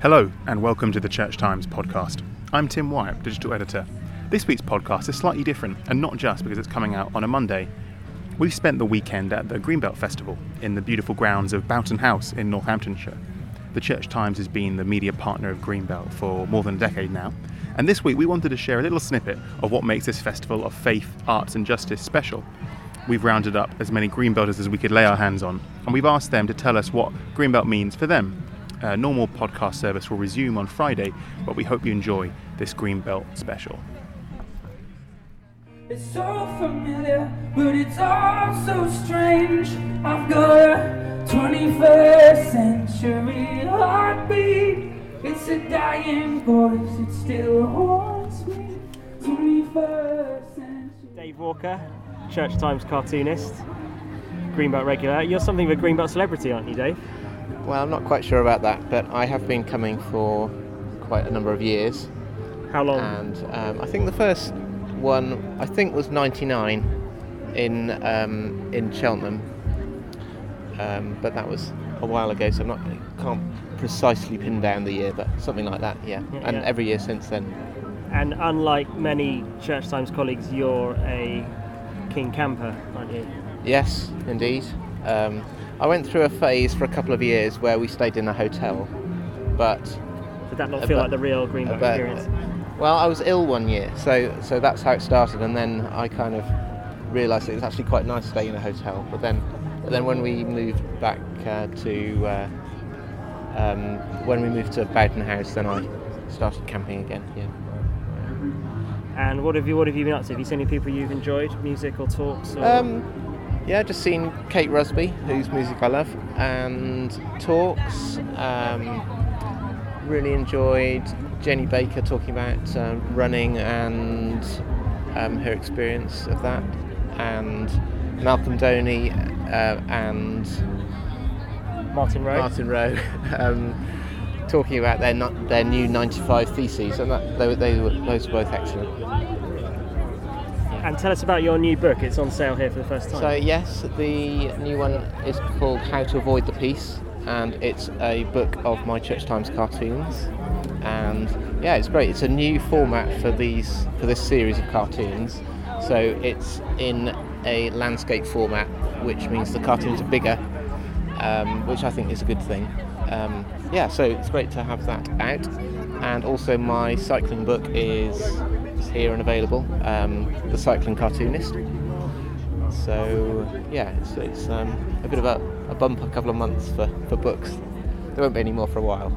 Hello and welcome to the Church Times podcast. I'm Tim Wyatt, digital editor. This week's podcast is slightly different, and not just because it's coming out on a Monday. We spent the weekend at the Greenbelt Festival in the beautiful grounds of Boughton House in Northamptonshire. The Church Times has been the media partner of Greenbelt for more than a decade now, and this week we wanted to share a little snippet of what makes this festival of faith, arts and justice special. We've rounded up as many Greenbelters as we could lay our hands on, and we've asked them to tell us what Greenbelt means for them. Normal podcast service will resume on Friday, but we hope you enjoy this Greenbelt special. It's so familiar, but it's all so strange. I've got a 21st century heartbeat. It's a dying voice, it still haunts me. 21st century. Dave Walker, Church Times cartoonist, Greenbelt regular. You're something of a Greenbelt celebrity, aren't you, Dave? Well, I'm not quite sure about that, but I have been coming for quite a number of years. How long? And I think the first one, was 99 in Cheltenham, but that was a while ago, so I can't precisely pin down the year, but something like that, yeah. And every year since then. And unlike many Church Times colleagues, you're a keen camper, aren't you? Yes, indeed. I went through a phase for a couple of years where we stayed in a hotel, but... Did that not feel like the real Greenbelt experience? Well, I was ill one year, so that's how it started, and then I kind of realised it was actually quite nice staying in a hotel, but then when we moved back to Bowden House, then I started camping again, yeah. And what have you been up to? Have you seen any people you've enjoyed, music or talks? Or... Yeah, just seen Kate Rusby, whose music I love, and talks. Really enjoyed Jenny Baker talking about running and her experience of that, and Malcolm Doney and Martin Rowe talking about their new 95 theses, and that those were both excellent. And tell us about your new book. It's on sale here for the first time. So yes, the new one is called How to Avoid the Peace, and it's a book of my Church Times cartoons. And yeah, it's great. It's a new format for this series of cartoons. So it's in a landscape format, which means the cartoons are bigger, which I think is a good thing. So it's great to have that out. And also my cycling book is here and available, The Cycling Cartoonist. So yeah, it's a bit of a bump a couple of months for books. There won't be any more for a while.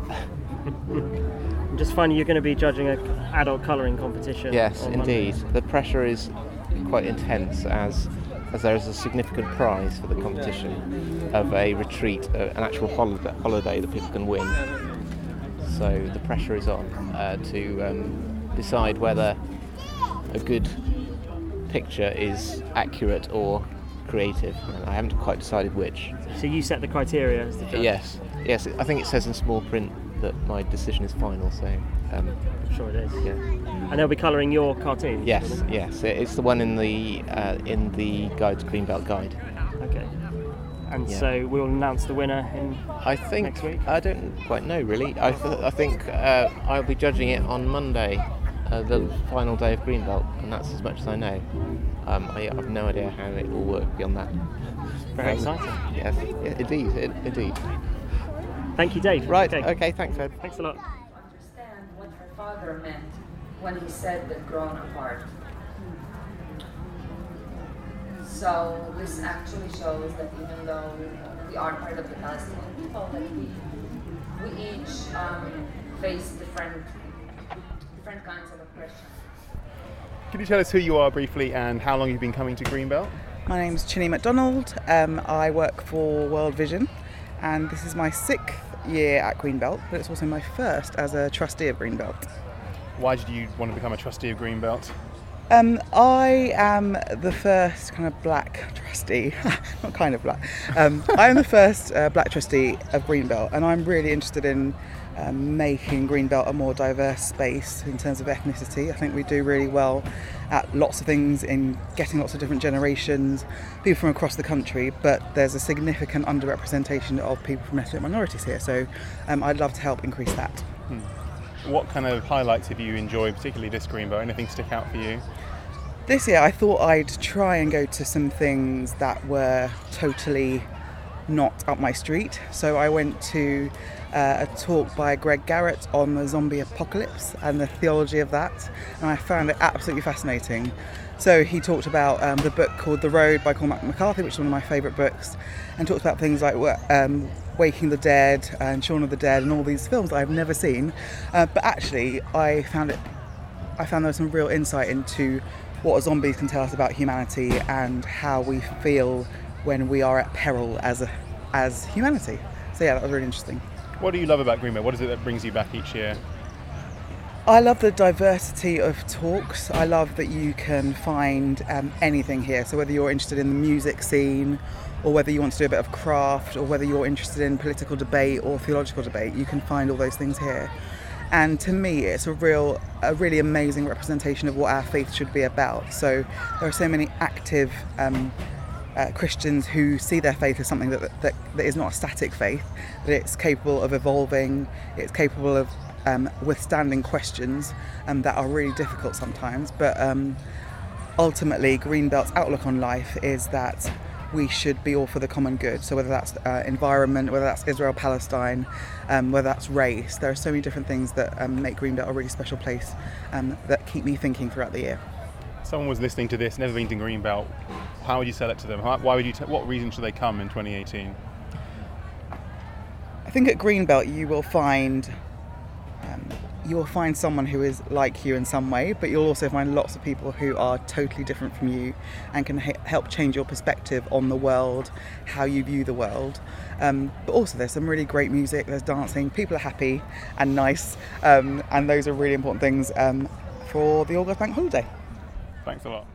I'm just finding you're going to be judging an adult colouring competition. Yes, indeed. Monday. The pressure is quite intense as there is a significant prize for the competition of a retreat, an actual holiday that people can win. So the pressure is on to decide whether a good picture is accurate or creative, and I haven't quite decided which. So you set the criteria as the judge? Yes. I think it says in small print that my decision is final, so... I'm sure it is. Yeah. And they'll be colouring your cartoon? Yes. It's the one in the Guides Greenbelt Guide. Okay. And so we'll announce the winner next week? I don't quite know, really. I think I'll be judging it on Monday. The final day of Greenbelt, and that's as much as I know. I have no idea how it will work beyond that. Very exciting. Yes, indeed. Thank you, Dave. Right, okay, thanks, Ed. Thanks a lot. ...understand what her father meant when he said they've grown apart. So this actually shows that even though we are part of the Palestinian people, that we each face different kinds of oppression. Could you tell us who you are briefly and how long you've been coming to Greenbelt? My name's Chinny McDonald. I work for World Vision, and this is my 6th year at Greenbelt, but it's also my first as a trustee of Greenbelt. Why did you want to become a trustee of Greenbelt? I am the first kind of black trustee, not kind of black, I am the first black trustee of Greenbelt, and I'm really interested in making Greenbelt a more diverse space in terms of ethnicity. I think we do really well at lots of things in getting lots of different generations, people from across the country, but there's a significant underrepresentation of people from ethnic minorities here, so I'd love to help increase that. What kind of highlights have you enjoyed, particularly this Greenbelt? Anything stick out for you? This year I thought I'd try and go to some things that were totally not up my street. So I went to a talk by Greg Garrett on the zombie apocalypse and the theology of that, and I found it absolutely fascinating. So he talked about the book called The Road by Cormac McCarthy, which is one of my favourite books, and talked about things like Waking the Dead and Shaun of the Dead and all these films that I've never seen. But actually I found there was some real insight into what zombies can tell us about humanity and how we feel when we are at peril as humanity. So yeah, that was really interesting. What do you love about Greenbelt? What is it that brings you back each year? I love the diversity of talks. I love that you can find anything here. So whether you're interested in the music scene, or whether you want to do a bit of craft, or whether you're interested in political debate or theological debate, you can find all those things here. And to me, it's a really amazing representation of what our faith should be about. So there are so many active Christians who see their faith as something that is not a static faith, that it's capable of evolving, it's capable of withstanding questions that are really difficult sometimes. But ultimately, Greenbelt's outlook on life is that we should be all for the common good. So whether that's environment, whether that's Israel-Palestine, whether that's race, there are so many different things that make Greenbelt a really special place that keep me thinking throughout the year. Someone was listening to this, never been to Greenbelt. How would you sell it to them? What reason should they come in 2018? I think at Greenbelt you will find someone who is like you in some way, but you'll also find lots of people who are totally different from you and can help change your perspective on the world, how you view the world. But also there's some really great music, there's dancing, people are happy and nice, and those are really important things for the August bank holiday. Thanks a lot.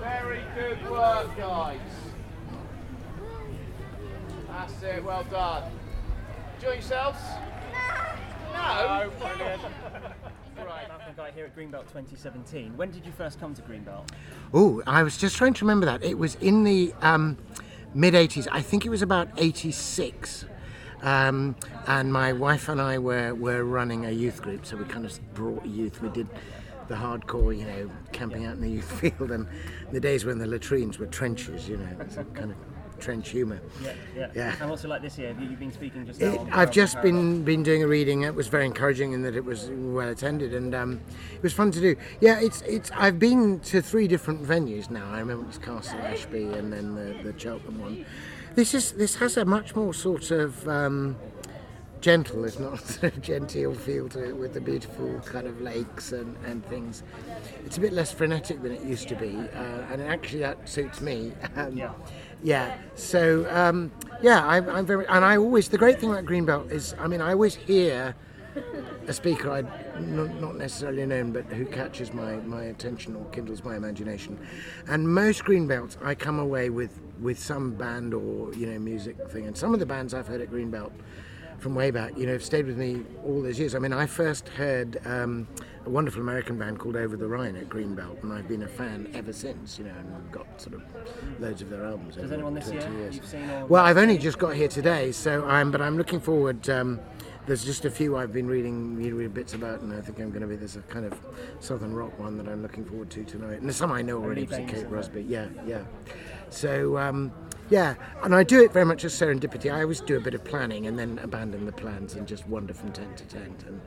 Very good work, guys. That's it, well done. Enjoy yourselves? No. Right, Malcolm Guy here at Greenbelt 2017. When did you first come to Greenbelt? Oh, I was just trying to remember that. It was in the mid-80s. I think it was about 86. And my wife and I were running a youth group, so we kind of brought youth. We did the hardcore, you know, camping out in the youth field, and the days when the latrines were trenches, you know, kind of trench humour. Yeah. And also like this year, have you been speaking just now? I've just been doing a reading. It was very encouraging in that it was well attended, and it was fun to do. Yeah, it's. I've been to 3 different venues now. I remember it was Castle Ashby and then the Cheltenham one. This has a much more sort of gentle, if not sort of genteel feel to it, with the beautiful kind of lakes and things. It's a bit less frenetic than it used to be, and actually that suits me. I'm very. And I always, the great thing about Greenbelt is, I mean, I always hear a speaker I'd not necessarily known, but who catches my attention or kindles my imagination. And most Greenbelts, I come away with some band or, you know, music thing. And some of the bands I've heard at Greenbelt from way back, you know, have stayed with me all those years. I mean, I first heard a wonderful American band called Over the Rhine at Greenbelt, and I've been a fan ever since, you know, and I've got sort of loads of their albums. Does anyone this year you've seen? Well, I've only just got here today, so I'm looking forward. There's just a few I've been reading bits about, and I think I'm going to be, there's a kind of Southern Rock one that I'm looking forward to tonight. And there's some I know already, because Kate Rusby. Yeah. So, and I do it very much as serendipity. I always do a bit of planning and then abandon the plans and just wander from tent to tent. And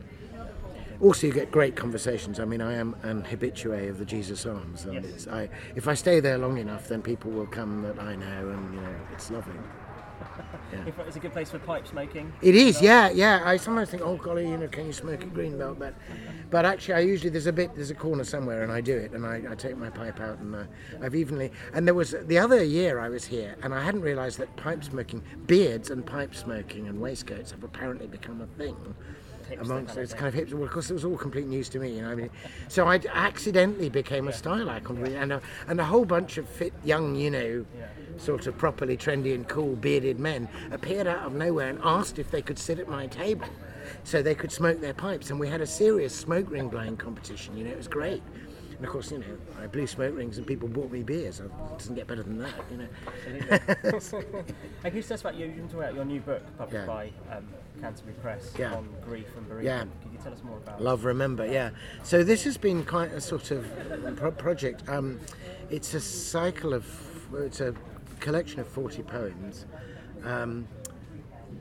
also you get great conversations. I mean, I am an habitué of the Jesus Arms. And yes. If I stay there long enough, then people will come that I know, and, you know, it's lovely. Yeah. It's a good place for pipe smoking. It is, yeah. I sometimes think, oh golly, you know, can you smoke at Greenbelt? But actually, I usually there's a corner somewhere, and I do it, and I take my pipe out, and I've evenly. And there was the other year I was here, and I hadn't realised that pipe smoking, beards and pipe smoking and waistcoats have apparently become a thing. Amongst those kind of hips. Well, of course, it was all complete news to me, you know. I mean, so I accidentally became a style icon, and a whole bunch of fit, young, you know, sort of properly trendy and cool bearded men appeared out of nowhere and asked if they could sit at my table, so they could smoke their pipes. And we had a serious smoke ring blowing competition. You know, it was great. And of course, you know, I blew smoke rings and people bought me beers. So it doesn't get better than that, you know. And who says about you? You talk about your new book published by Canterbury Press on grief and bereavement. Yeah. Could you tell us more about Love Remember? Yeah. So this has been quite a sort of project. It's a cycle of, it's a collection of 40 poems.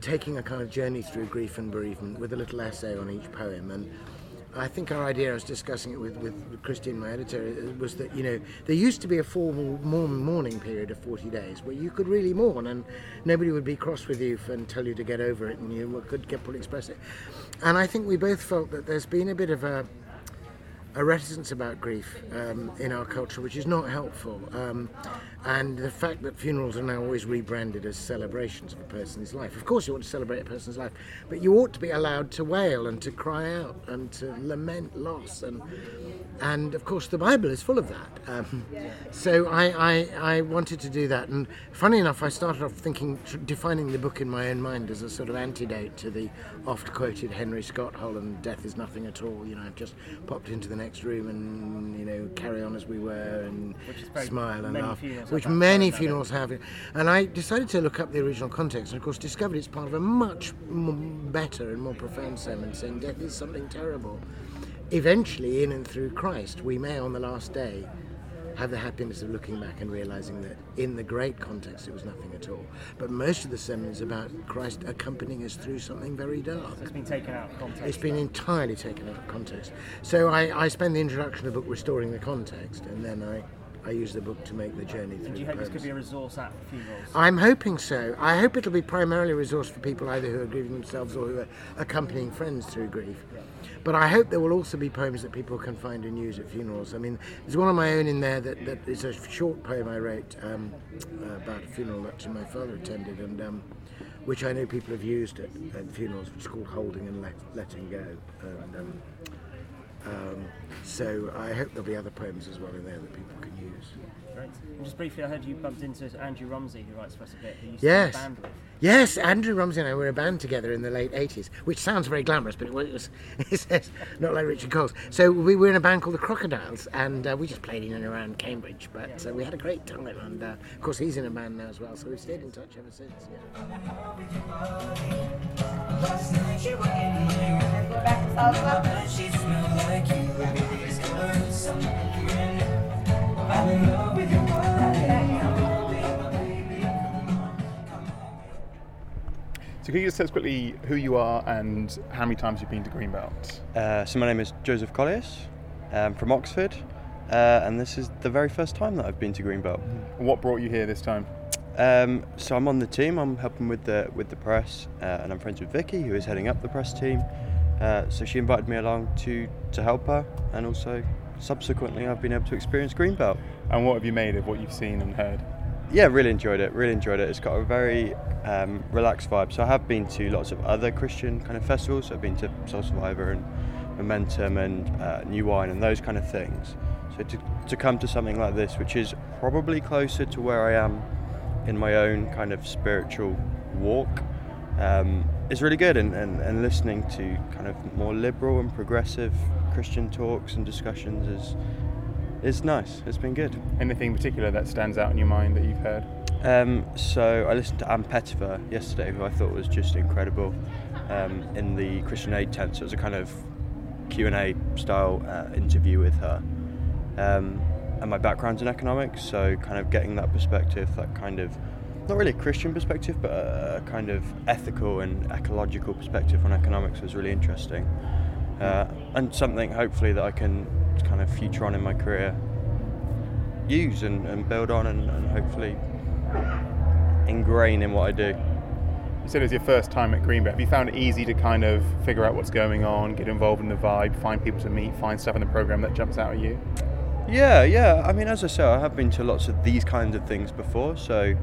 Taking a kind of journey through grief and bereavement with a little essay on each poem. And I think our idea, I was discussing it with Christine, my editor, was that, you know, there used to be a formal mourning period of 40 days where you could really mourn and nobody would be cross with you and tell you to get over it, and you could get people express it. And I think we both felt that there's been a bit of a reticence about grief in our culture, which is not helpful, and the fact that funerals are now always rebranded as celebrations of a person's life. Of course you want to celebrate a person's life, but you ought to be allowed to wail and to cry out and to lament loss, and of course the Bible is full of that. So I wanted to do that, and funny enough I started off thinking, defining the book in my own mind as a sort of antidote to the oft-quoted Henry Scott Holland, death is nothing at all, you know, I've just popped into the next room and, you know, carry on as we were and smile and laugh, which many funerals have. And I decided to look up the original context and of course discovered it's part of a much better and more profound sermon saying death is something terrible. Eventually, in and through Christ, we may on the last day have the happiness of looking back and realizing that in the great context it was nothing at all. But most of the sermon is about Christ accompanying us through something very dark. So it's been taken out of context. It's been entirely taken out of context. So I spend the introduction of the book restoring the context, and then I use the book to make the journey through. And do you hope this could be a resource at funerals? I'm hoping so. I hope it'll be primarily a resource for people either who are grieving themselves or who are accompanying friends through grief. Yeah. But I hope there will also be poems that people can find and use at funerals. I mean, there's one of my own in there that is a short poem I wrote about a funeral that my father attended, and which I know people have used at funerals, which is called Holding and Letting Go. And, so I hope there'll be other poems as well in there that people can use. Great. And just briefly, I heard you bumped into Andrew Rumsey, who writes for us a bit, who used to be in a band with. Yes, Andrew Rumsey and I were in a band together in the late 80s, which sounds very glamorous, but it's not like Richard Cole's. So we were in a band called the Crocodiles, and we just played in and around Cambridge, but we had a great time, and of course he's in a band now as well, so we've stayed in touch ever since. So can you just tell us quickly who you are and how many times you've been to Greenbelt? So my name is Joseph Colliers, I'm from Oxford, and this is the very first time that I've been to Greenbelt. And what brought you here this time? So I'm on the team, I'm helping with the press, and I'm friends with Vicky, who is heading up the press team. So she invited me along to help her, and also subsequently I've been able to experience Greenbelt. And what have you made of what you've seen and heard? Yeah, really enjoyed it. It's got a very relaxed vibe. So I have been to lots of other Christian kind of festivals. I've been to Soul Survivor and Momentum and New Wine and those kind of things. So to come to something like this, which is probably closer to where I am in my own kind of spiritual walk, it's really good, and listening to kind of more liberal and progressive Christian talks and discussions is nice. It's been good. Anything in particular that stands out in your mind that you've heard? So I listened to Anne Pettifer yesterday, who I thought was just incredible, in the Christian Aid tent. So it was a kind of Q&A style interview with her. And my background's in economics, so kind of getting that perspective, that kind of not really a Christian perspective, but a kind of ethical and ecological perspective on economics was really interesting, and something hopefully that I can kind of future on in my career use and build on and hopefully ingrain in what I do. You said it was your first time at Greenbelt. Have you found it easy to kind of figure out what's going on, get involved in the vibe, find people to meet, find stuff in the programme that jumps out at you? Yeah. I mean, as I said, I have been to lots of these kinds of things before, so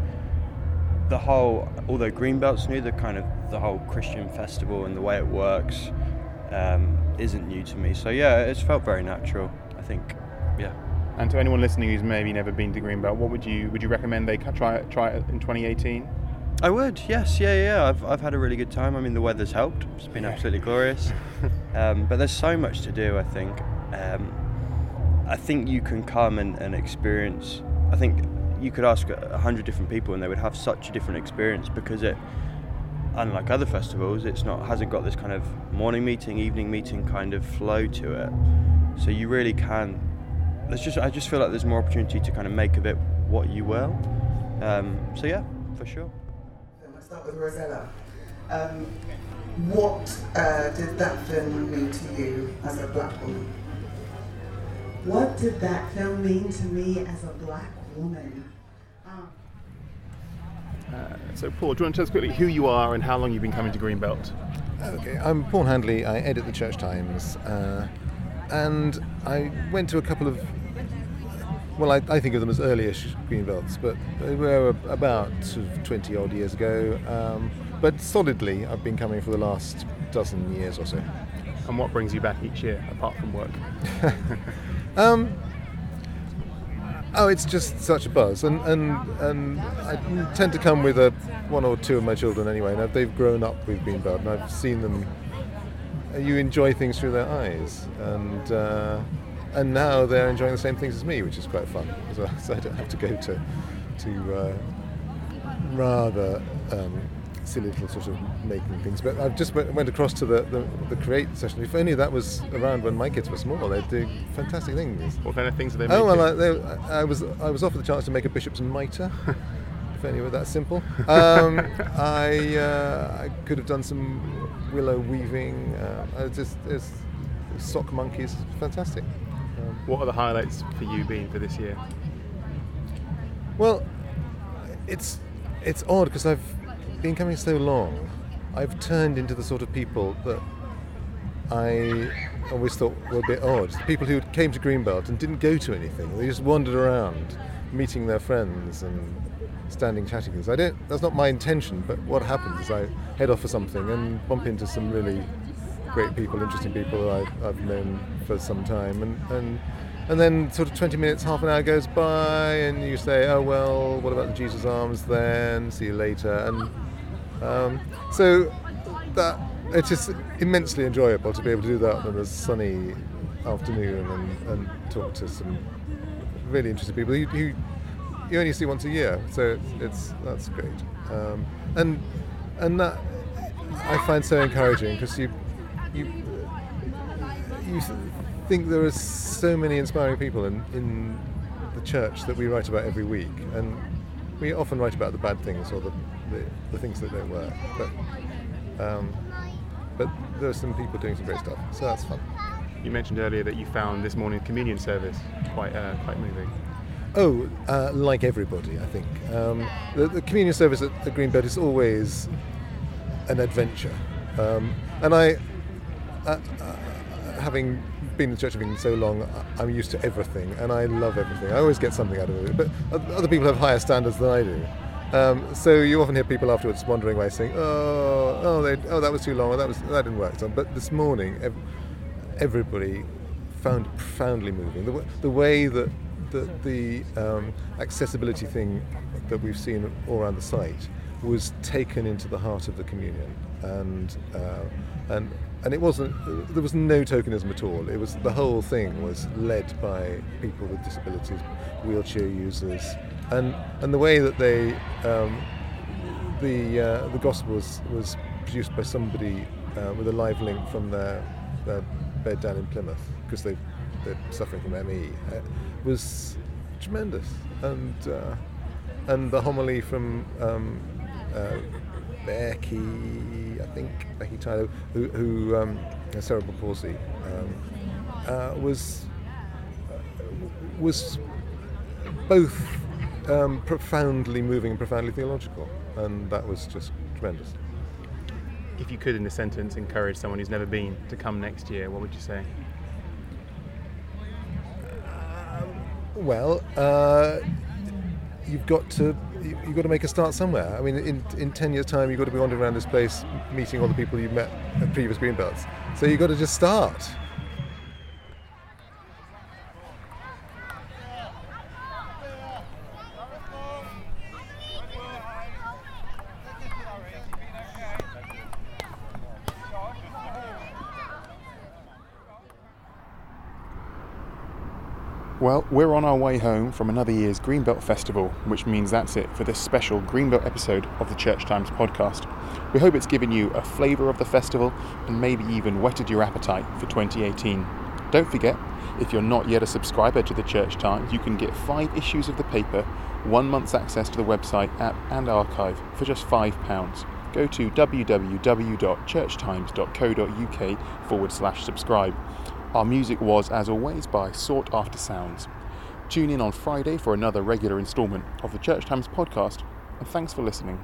although Greenbelt's new, the whole Christian festival and the way it works isn't new to me. So yeah, it's felt very natural, I think. Yeah. And to anyone listening who's maybe never been to Greenbelt, what would you recommend they try it in 2018? I would. Yes. Yeah. I've had a really good time. I mean, the weather's helped. It's been absolutely glorious. But there's so much to do, I think. I think you can come and experience, I think you could ask 100 different people and they would have such a different experience, because it, unlike other festivals, it's not, hasn't got this kind of morning meeting, evening meeting kind of flow to it. So you really can, I just feel like there's more opportunity to kind of make of it what you will. So yeah, for sure. Let's start with Rosella. What did that film mean to you as a black woman? What did that film mean to me as a black woman? So Paul, do you want to tell us quickly who you are and how long you've been coming to Greenbelt? Okay, I'm Paul Handley, I edit the Church Times, and I went to a couple of, well, I think of them as early-ish Greenbelts, but they were about 20 odd years ago, but solidly I've been coming for the last dozen years or so. And what brings you back each year, apart from work? It's just such a buzz, and I tend to come with one or two of my children anyway, and they've grown up with Greenbelt, and I've seen them. You enjoy things through their eyes, and now they're enjoying the same things as me, which is quite fun as well. So I don't have to go to rather silly little sort of making things. But I've just went across to the create session. If only that was around when my kids were small, they'd do fantastic things. What kind of things are they making? Oh well, I was offered the chance to make a bishop's mitre. If only it were that simple. I could have done some willow weaving. Sock monkeys, fantastic. What are the highlights for you been for this year? Well, it's odd because I've been coming so long. I've turned into the sort of people that I always thought were a bit odd. The people who came to Greenbelt and didn't go to anything. They just wandered around, meeting their friends and standing chatting things. That's not my intention. But what happens is I head off for something and bump into some really great people, interesting people that I've known for some time, and then sort of 20 minutes, half an hour goes by, and you say, oh well, what about the Jesus Arms then? See you later. And so that it's just immensely enjoyable to be able to do that on a sunny afternoon and talk to some really interesting people who you only see once a year. So it's that's great, and that I find so encouraging because you think there are so many inspiring people in the church that we write about every week, and we often write about the bad things or the things that don't work, but there are some people doing some great stuff, so that's fun. You mentioned earlier that you found this morning's communion service quite moving. Like everybody, I think. The communion service at Greenbelt is always an adventure, and I... having been in the Church of England so long, I'm used to everything and I love everything. I always get something out of it, but other people have higher standards than I do. So you often hear people afterwards wandering away saying, that was too long, or that didn't work. But this morning, everybody found it profoundly moving. The way that the accessibility thing that we've seen all around the site was taken into the heart of the communion, and it wasn't. There was no tokenism at all. It was the whole thing was led by people with disabilities, wheelchair users, and the way that they the gospel was produced by somebody with a live link from their bed down in Plymouth because they're suffering from ME. It was tremendous, and the homily from Becky Tyler, who has cerebral palsy, was both profoundly moving and profoundly theological, and that was just tremendous. If you could, in a sentence, encourage someone who's never been to come next year, what would you say? You've got to make a start somewhere. I mean, in 10 years' time, you've got to be wandering around this place, meeting all the people you've met at previous Greenbelts. So you've got to just start. Well, we're on our way home from another year's Greenbelt Festival, which means that's it for this special Greenbelt episode of the Church Times podcast. We hope it's given you a flavour of the festival and maybe even whetted your appetite for 2018. Don't forget, if you're not yet a subscriber to the Church Times, you can get 5 issues of the paper, 1 month's access to the website, app and archive for just £5. Go to www.churchtimes.co.uk/subscribe. Our music was, as always, by Sought After Sounds. Tune in on Friday for another regular instalment of the Church Times podcast, and thanks for listening.